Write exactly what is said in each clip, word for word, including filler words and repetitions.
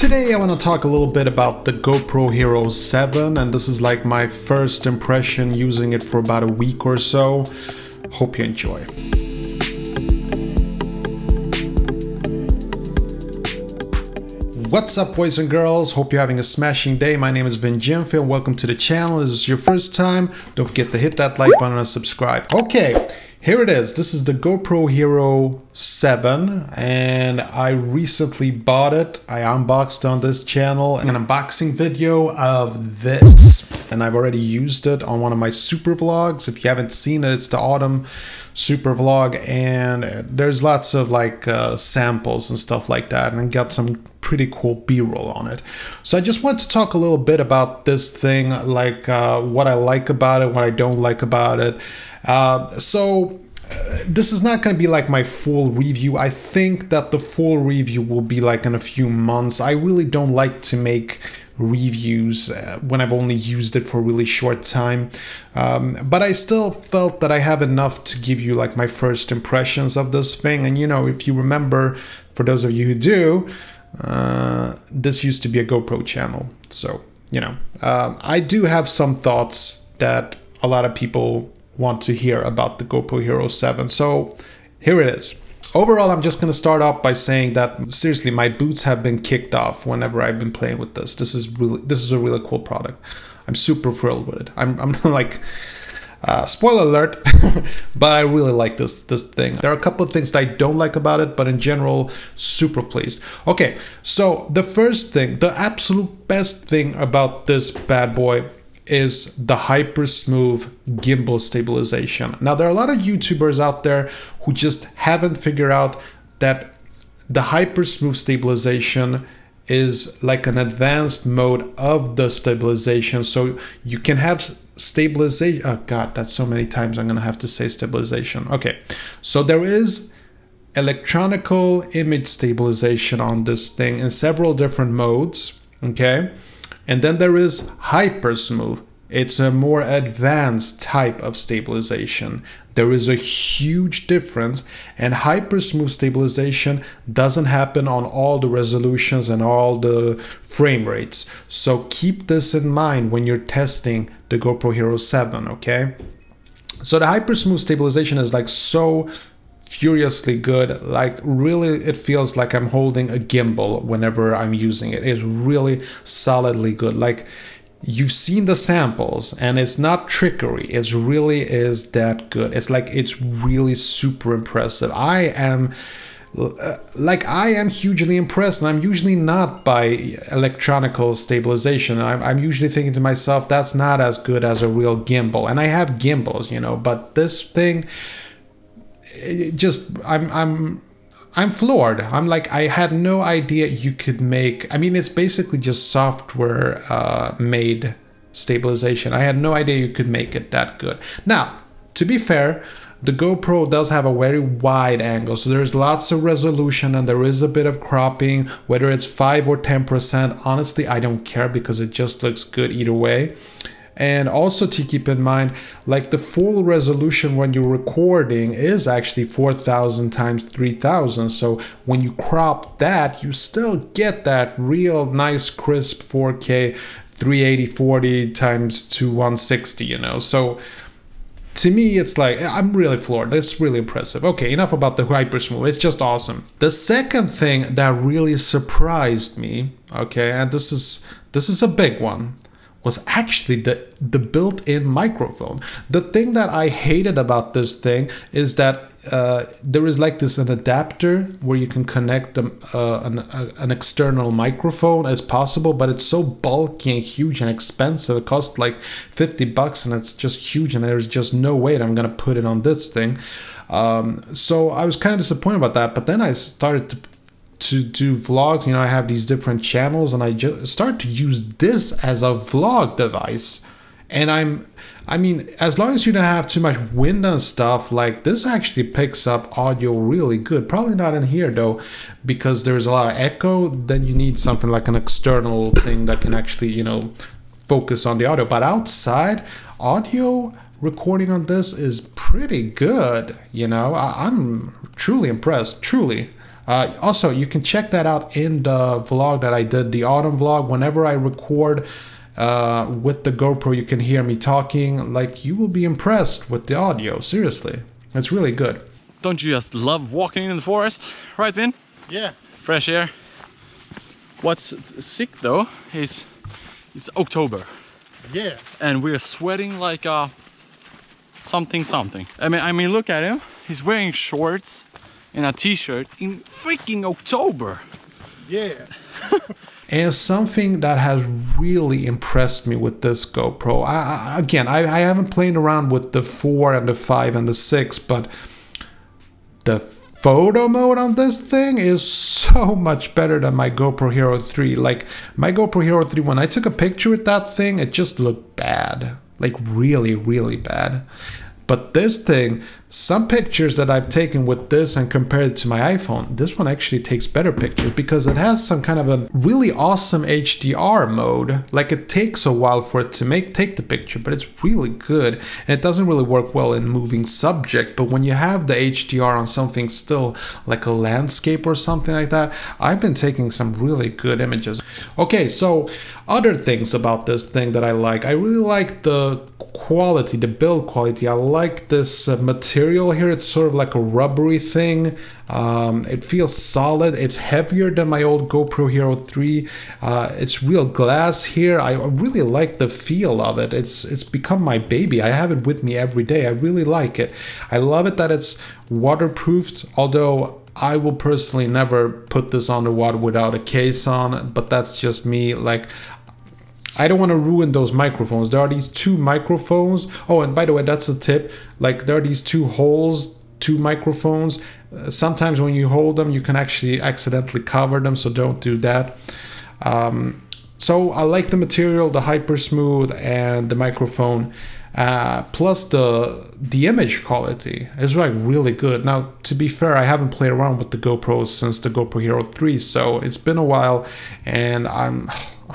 Today I want to talk a little bit about the GoPro Hero seven, and this is like my first impression using it for about a week or so. Hope you enjoy. What's up, boys and girls? Hope you're having a smashing day. My name is Vin Genfie and welcome to the channel. If this is your first time, don't forget to hit that like button and subscribe. Okay, here it is. This is the GoPro Hero seven and I recently bought it. I unboxed on this channel an unboxing video of this, and I've already used it on one of my super vlogs. If you haven't seen it, it's the autumn super vlog, and there's lots of like uh, samples and stuff like that, and got some pretty cool B-roll on it. So I just want to talk a little bit about this thing, like uh, what I like about it, what I don't like about it. Uh, so uh, this is not going to be like my full review. I think that the full review will be like in a few months. I really don't like to make reviews uh, when I've only used it for a really short time, um, but I still felt that I have enough to give you like my first impressions of this thing. And you know, if you remember, for those of you who do, uh, this used to be a GoPro channel, so you know, uh, I do have some thoughts that a lot of people want to hear about the GoPro Hero seven. So here it is. Overall, I'm just going to start off by saying that seriously, my boots have been kicked off whenever I've been playing with this. This is really, this is a really cool product. I'm super thrilled with it. I'm, I'm like, uh, spoiler alert, but I really like this this thing. There are a couple of things that I don't like about it, but in general, super pleased. Okay, so the first thing, the absolute best thing about this bad boy is the hyper smooth gimbal stabilization. Now, there are a lot of YouTubers out there who just haven't figured out that the hyper smooth stabilization is like an advanced mode of the stabilization. So you can have stabilization. Oh God, that's so many times I'm gonna have to say stabilization. Okay, so there is electronical image stabilization on this thing in several different modes, okay? And then there is hyper smooth. It's a more advanced type of stabilization. There is a huge difference, and hyper smooth stabilization doesn't happen on all the resolutions and all the frame rates. So keep this in mind when you're testing the GoPro Hero seven, okay? So the hyper smooth stabilization is like so furiously good. Like really, it feels like I'm holding a gimbal whenever I'm using it. It's really solidly good. Like you've seen the samples and it's not trickery. It really is that good. It's like, it's really super impressive. I am like, I am hugely impressed, and I'm usually not by electronical stabilization. I'm, I'm usually thinking to myself, that's not as good as a real gimbal. And I have gimbals, you know, but this thing, it just, I'm, I'm, I'm floored. I'm like, I had no idea you could make, I mean, it's basically just software uh, made stabilization. I had no idea you could make it that good. Now, to be fair, the GoPro does have a very wide angle. So there's lots of resolution and there is a bit of cropping, whether it's five or ten percent. Honestly, I don't care because it just looks good either way. And also to keep in mind, like the full resolution when you're recording is actually four thousand times three thousand. So when you crop that, you still get that real nice crisp four K three eighty forty times two one sixty, you know. So to me, it's like, I'm really floored. That's really impressive. Okay, enough about the hyper smooth. It's just awesome. The second thing that really surprised me, okay, and this is this is a big one, was actually the, the built-in microphone. The thing that I hated about this thing is that uh, there is like this an adapter where you can connect the, uh, an, uh, an external microphone as possible, but it's so bulky and huge and expensive. It costs like fifty bucks and it's just huge, and there's just no way that I'm gonna put it on this thing. Um, so I was kind of disappointed about that, but then I started to to do vlogs. You know, I have these different channels and I just start to use this as a vlog device, and I'm I mean, as long as you don't have too much wind and stuff, like this actually picks up audio really good. Probably not in here though, because there's a lot of echo. Then you need something like an external thing that can actually, you know, focus on the audio. But outside, audio recording on this is pretty good, you know. I, I'm truly impressed, truly. Uh, also, you can check that out in the vlog that I did, the autumn vlog. Whenever I record uh, with the GoPro, you can hear me talking. Like, you will be impressed with the audio, seriously. It's really good. Don't you just love walking in the forest, right, Vin? Yeah. Fresh air. What's sick though is it's October. Yeah. And we're sweating like a something something. I mean, I mean, look at him. He's wearing shorts and a t-shirt in freaking October. Yeah. And something that has really impressed me with this GoPro, I, I, again, I, I haven't played around with the four and the five and the six, but the photo mode on this thing is so much better than my GoPro Hero three. Like, my GoPro Hero three, when I took a picture with that thing, it just looked bad. Like, really, really bad. But this thing, some pictures that I've taken with this and compared it to my iPhone, this one actually takes better pictures because it has some kind of a really awesome H D R mode. Like, it takes a while for it to make take the picture, but it's really good. And it doesn't really work well in moving subject, but when you have the H D R on something still, like a landscape or something like that, I've been taking some really good images. Okay, so other things about this thing that I like. I really like the quality, the build quality. I like this uh, material here. It's sort of like a rubbery thing. Um, it feels solid. It's heavier than my old GoPro Hero three. Uh, it's real glass here. I really like the feel of it. It's it's become my baby. I have it with me every day. I really like it. I love it that it's waterproofed, although I will personally never put this on the water without a case on, but that's just me. Like, I don't want to ruin those microphones. There are these two microphones. Oh, and by the way, that's a tip. Like, there are these two holes, two microphones. Uh, sometimes when you hold them, you can actually accidentally cover them, so don't do that. Um, so I like the material, the hyper smooth, and the microphone. Uh, plus the the image quality is like really good. Now, to be fair, I haven't played around with the GoPros since the GoPro Hero three, so it's been a while, and I'm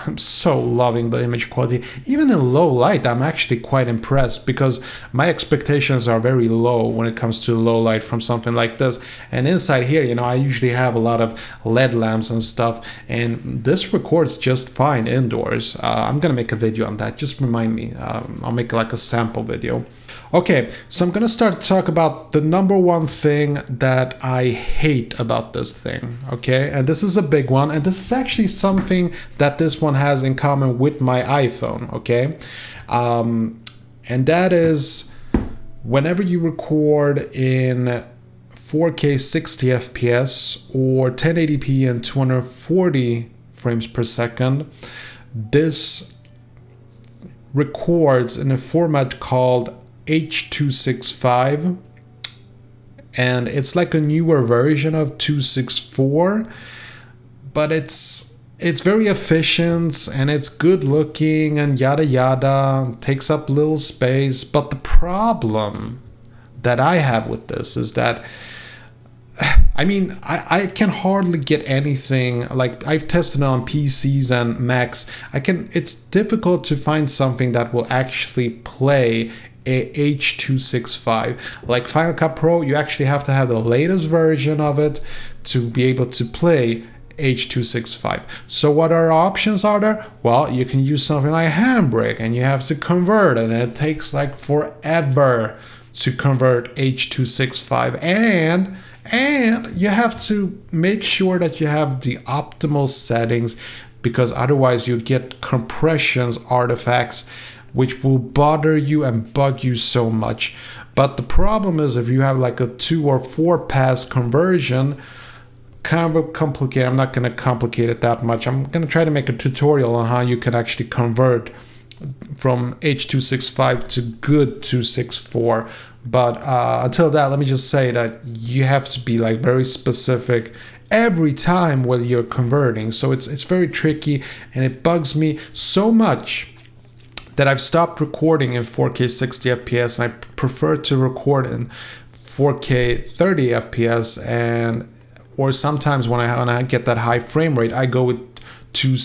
I'm so loving the image quality. Even in low light, I'm actually quite impressed because my expectations are very low when it comes to low light from something like this. And inside here, you know, I usually have a lot of L E D lamps and stuff, and this records just fine indoors. Uh, I'm gonna make a video on that. Just remind me. Um, I'll make like a sample video. Okay, so I'm gonna start to talk about the number one thing that I hate about this thing, okay? And this is a big one, and this is actually something that this one has in common with my iPhone, okay? Um, and that is whenever you record in four K sixty F P S or ten eighty P and two hundred forty frames per second, this records in a format called H two sixty-five, and it's like a newer version of two sixty-four, but it's it's very efficient and it's good looking and yada yada, takes up little space. But the problem that I have with this is that, I mean, I, I can hardly get anything. Like, I've tested it on P Cs and Macs. I can it's difficult to find something that will actually play a H two sixty-five. Like Final Cut Pro, you actually have to have the latest version of it to be able to play H two sixty-five. So what other options are there? Well, you can use something like Handbrake, and you have to convert it, and it takes like forever to convert H two sixty-five. And and you have to make sure that you have the optimal settings, because otherwise you get compressions artifacts, which will bother you and bug you so much. But the problem is, if you have like a two or four pass conversion, kind of complicated. I'm not gonna complicate it that much. I'm gonna try to make a tutorial on how you can actually convert from H two sixty-five to good two sixty-four. But uh, until that, let me just say that you have to be like very specific every time when you're converting. So it's it's very tricky, and it bugs me so much that I've stopped recording in four K sixty F P S, and I prefer to record in four K thirty F P S, and or sometimes when I, when I get that high frame rate, I go with two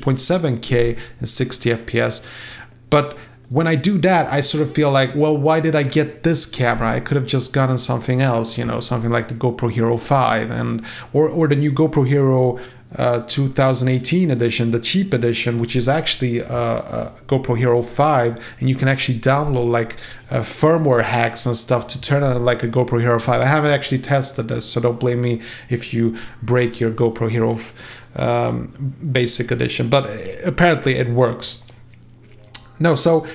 point seven K and sixty F P S. But when I do that, I sort of feel like, well, why did I get this camera? I could have just gotten something else, you know, something like the GoPro Hero five and or, or the new GoPro Hero uh, two thousand eighteen edition, the cheap edition, which is actually uh, a GoPro Hero five, and you can actually download like uh, firmware hacks and stuff to turn it like a GoPro Hero five. I haven't actually tested this, so don't blame me if you break your GoPro Hero um, basic edition, but apparently it works. No, so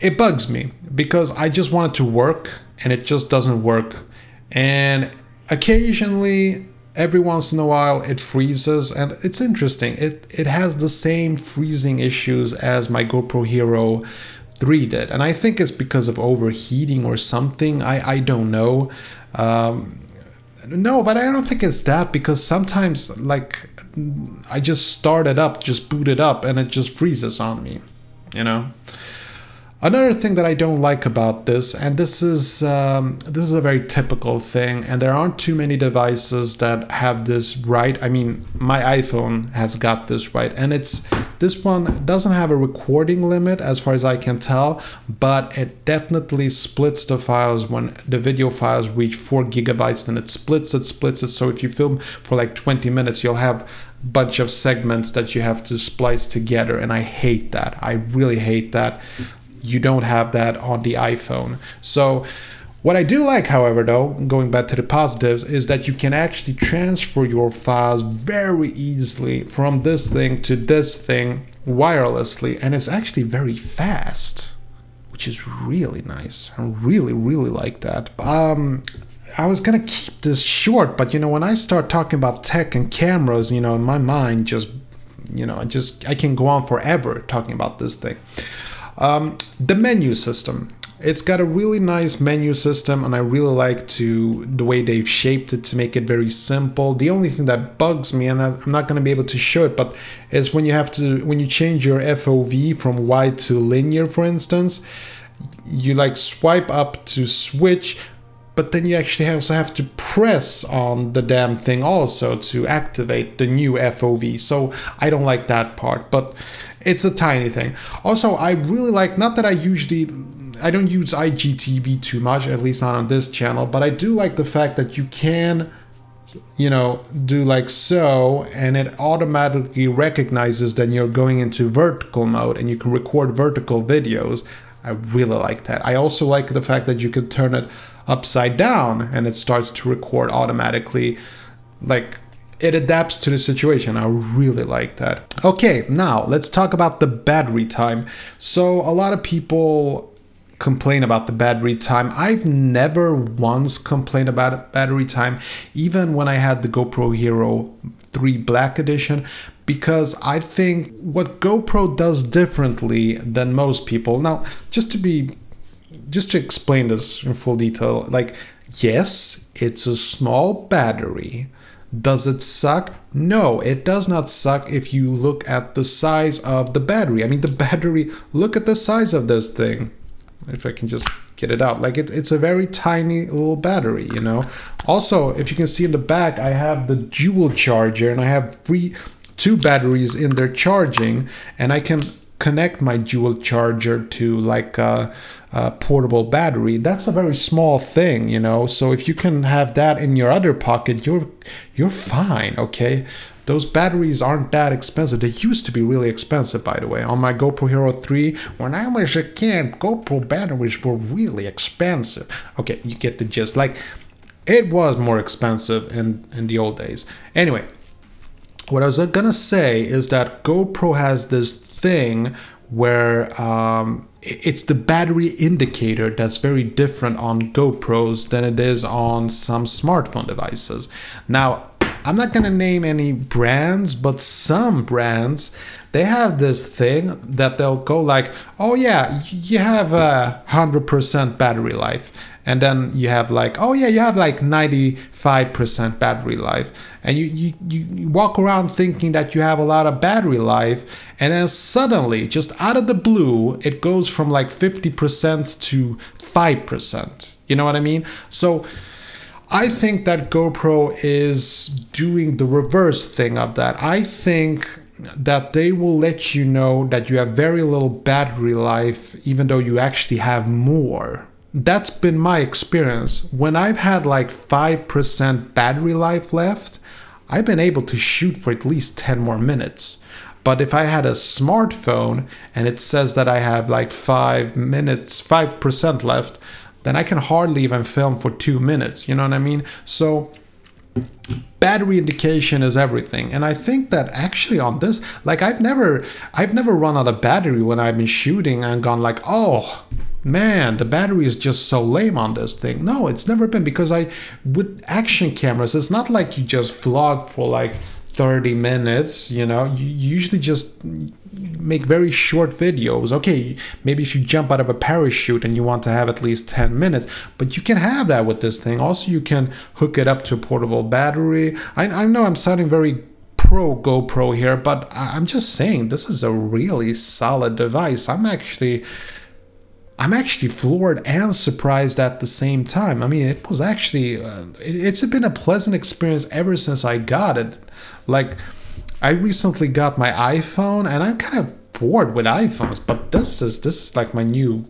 it bugs me because I just want it to work and it just doesn't work. And occasionally, every once in a while, it freezes, and it's interesting. It, it has the same freezing issues as my GoPro Hero three did. And I think it's because of overheating or something. I, I don't know. Um, no, but I don't think it's that, because sometimes like I just start it up, just boot it up, and it just freezes on me. You know, another thing that I don't like about this, and this is um, this is a very typical thing, and there aren't too many devices that have this right. I mean, my iPhone has got this right, and it's this one doesn't have a recording limit as far as I can tell, but it definitely splits the files when the video files reach four gigabytes. Then it splits, it splits it. So if you film for like twenty minutes, you'll have bunch of segments that you have to splice together, and I hate that. I really hate that. You don't have that on the iPhone. So what I do like, however, though, going back to the positives, is that you can actually transfer your files very easily from this thing to this thing wirelessly, and it's actually very fast, which is really nice. I really, really like that. Um, I was gonna keep this short, but you know, when I start talking about tech and cameras, you know, in my mind just, you know, I just I can go on forever talking about this thing. Um, the menu system. It's got a really nice menu system, and I really like to the way they've shaped it to make it very simple. The only thing that bugs me, and I'm not going to be able to show it, but is when you have to when you change your F O V from wide to linear, for instance, you like swipe up to switch. But then you actually also have to press on the damn thing also to activate the new F O V. So I don't like that part, but it's a tiny thing. Also, I really like, not that I usually, I don't use I G T V too much, at least not on this channel, but I do like the fact that you can, you know, do like so, and it automatically recognizes that you're going into vertical mode and you can record vertical videos. I really like that. I also like the fact that you can turn it upside down and it starts to record automatically. Like, it adapts to the situation. I really like that. Okay, now let's talk about the battery time. So a lot of people complain about the battery time. I've never once complained about battery time, even when I had the GoPro Hero three Black Edition, because I think what GoPro does differently than most people. Now, just to be Just to explain this in full detail, like, yes, it's a small battery. Does it suck? No, it does not suck if you look at the size of the battery. I mean, the battery, look at the size of this thing. If I can just get it out. Like, it, it's a very tiny little battery, you know. Also, if you can see in the back, I have the dual charger, and I have three, two batteries in there charging, and I can connect my dual charger to like a, a portable battery. That's a very small thing, you know. So if you can have that in your other pocket, you're you're fine, okay? Those batteries aren't that expensive. They used to be really expensive, by the way. On my GoPro Hero three, when I was a kid, GoPro batteries were really expensive. Okay, you get the gist. Like, it was more expensive in, in the old days. Anyway, what I was gonna say is that GoPro has this thing where um, it's the battery indicator that's very different on GoPros than it is on some smartphone devices. Now, I'm not gonna name any brands, but some brands, they have this thing that they'll go like, oh yeah, you have a one hundred percent battery life. And then you have like, oh yeah, you have like ninety-five percent battery life. And you, you, you walk around thinking that you have a lot of battery life. And then suddenly, just out of the blue, it goes from like fifty percent to five percent. You know what I mean? So I think that GoPro is doing the reverse thing of that. I think that they will let you know that you have very little battery life, even though you actually have more. That's been my experience. When I've had like five percent battery life left, I've been able to shoot for at least ten more minutes. But if I had a smartphone and it says that I have like five minutes, five percent left, then I can hardly even film for two minutes. You know what I mean? So battery indication is everything. And I think that actually on this, like I've never, I've never run out of battery when I've been shooting and gone like, oh man, the battery is just so lame on this thing. No, it's never been, because I, with action cameras, it's not like you just vlog for like thirty minutes, you know, you usually just make very short videos. Okay, maybe if you jump out of a parachute and you want to have at least ten minutes, but you can have that with this thing. Also, you can hook it up to a portable battery. I, I know I'm sounding very pro GoPro here, but I'm just saying this is a really solid device. I'm actually, I'm actually floored and surprised at the same time. I mean, it was actually, uh, it, it's been a pleasant experience ever since I got it. Like, I recently got my iPhone, and I'm kind of bored with iPhones, but this is this is like my new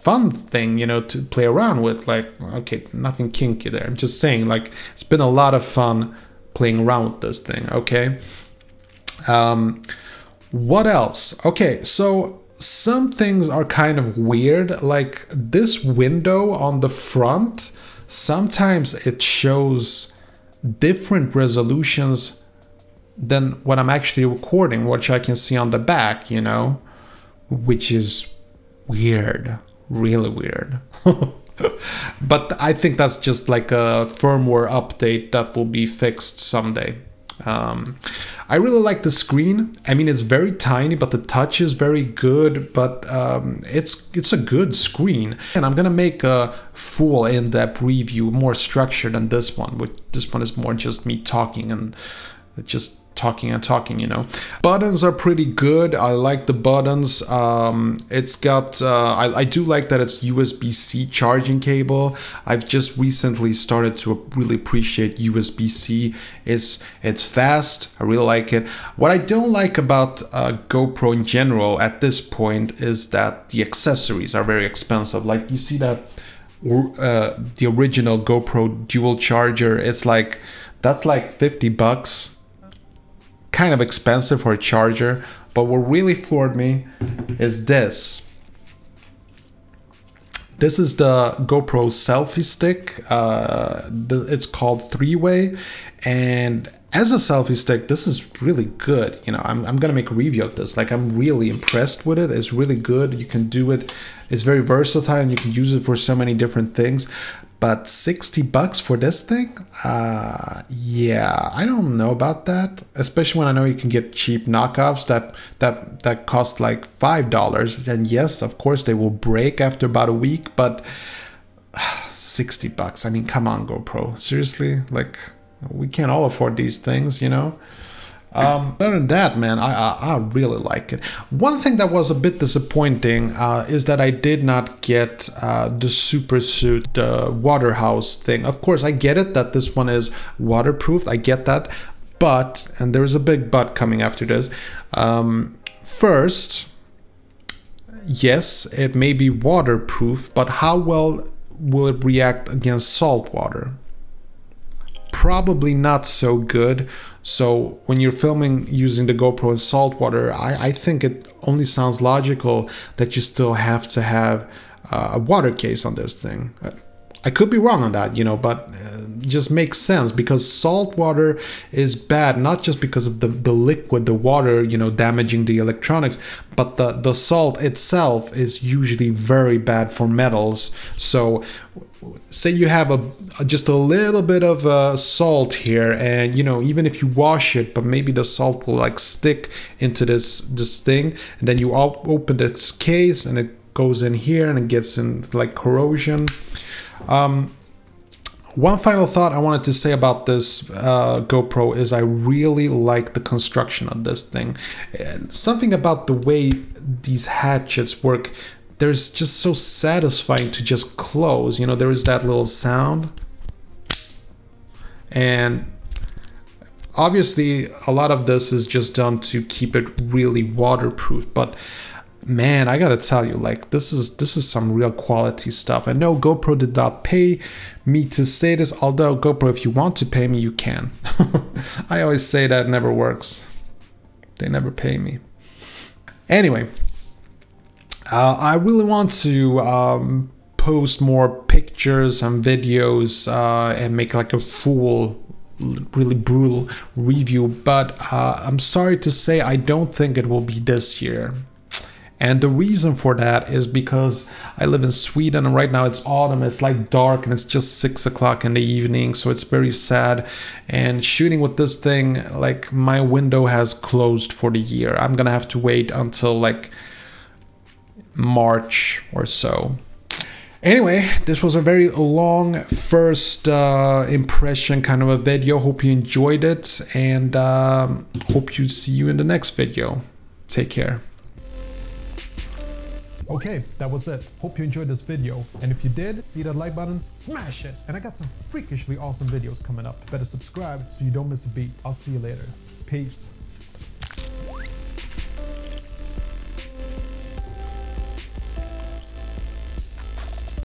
fun thing, you know, to play around with. Like, okay, nothing kinky there. I'm just saying, like, it's been a lot of fun playing around with this thing, okay? Um, what else? Okay, so some things are kind of weird, like this window on the front, sometimes it shows different resolutions than what I'm actually recording, which I can see on the back, you know, which is weird, really weird. But I think that's just like a firmware update that will be fixed someday. Um, I really like the screen. I mean, it's very tiny, but the touch is very good, but um, it's it's a good screen. And I'm gonna make a full in-depth review, more structured than this one, which this one is more just me talking and just talking and talking, you know. Buttons are pretty good. I like the buttons. Um, it's got, uh, I, I do like that it's U S B C charging cable. I've just recently started to really appreciate U S B C. It's, it's fast. I really like it. What I don't like about uh, GoPro in general at this point is that the accessories are very expensive. Like you see that uh, the original GoPro dual charger, it's like, that's like fifty bucks. Kind of expensive for a charger, but what really floored me is this. This is the GoPro selfie stick. Uh, the, it's called three-way, and as a selfie stick, this is really good. You know, I'm, I'm gonna make a review of this. Like, I'm really impressed with it. It's really good. You can do it. It's very versatile, and you can use it for so many different things. But sixty bucks for this thing? Uh, yeah, I don't know about that. Especially when I know you can get cheap knockoffs that that that cost like five dollars. And yes, of course, they will break after about a week, but uh, sixty bucks. I mean, come on, GoPro. Seriously? Like, we can't all afford these things, you know? Um, other than that, man, I, I, I really like it. One thing that was a bit disappointing uh, is that I did not get uh, the super suit, the water house thing. Of course, I get it that this one is waterproofed. I get that. But, and there is a big but coming after this. Um, first, yes, it may be waterproof, but how well will it react against salt water? Probably not so good. So when you're filming using the GoPro in salt water, I, I think it only sounds logical that you still have to have uh, a water case on this thing. I could be wrong on that, you know, but uh, just makes sense, because salt water is bad, not just because of the, the liquid, the water, you know, damaging the electronics, but the, the salt itself is usually very bad for metals. So say you have a just a little bit of uh, salt here, and you know, even if you wash it, but maybe the salt will like stick into this this thing, and then you all open this case and it goes in here and it gets in like corrosion. Um, one final thought I wanted to say about this uh, GoPro is I really like the construction of this thing. Something about the way these hatchets work. There's just so satisfying to just close, you know, there is that little sound. And Obviously, a lot of this is just done to keep it really waterproof, but man, I gotta tell you, like, this is this is some real quality stuff. I know GoPro did not pay me to say this, although GoPro, if you want to pay me, you can. I always say that never works. They never pay me. Anyway, uh, I really want to um, post more pictures and videos uh, and make like a full, really brutal review, but uh, I'm sorry to say I don't think it will be this year. And the reason for that is because I live in Sweden and right now it's autumn, it's like dark and it's just six o'clock in the evening, so it's very sad. And shooting with this thing, like, my window has closed for the year. I'm gonna have to wait until like March or so. Anyway, this was a very long first uh, impression kind of a video. Hope you enjoyed it, and um, hope you see you in the next video. Take care. Okay, that was it. Hope you enjoyed this video. And if you did, see that like button, smash it. And I got some freakishly awesome videos coming up. Better subscribe so you don't miss a beat. I'll see you later. Peace.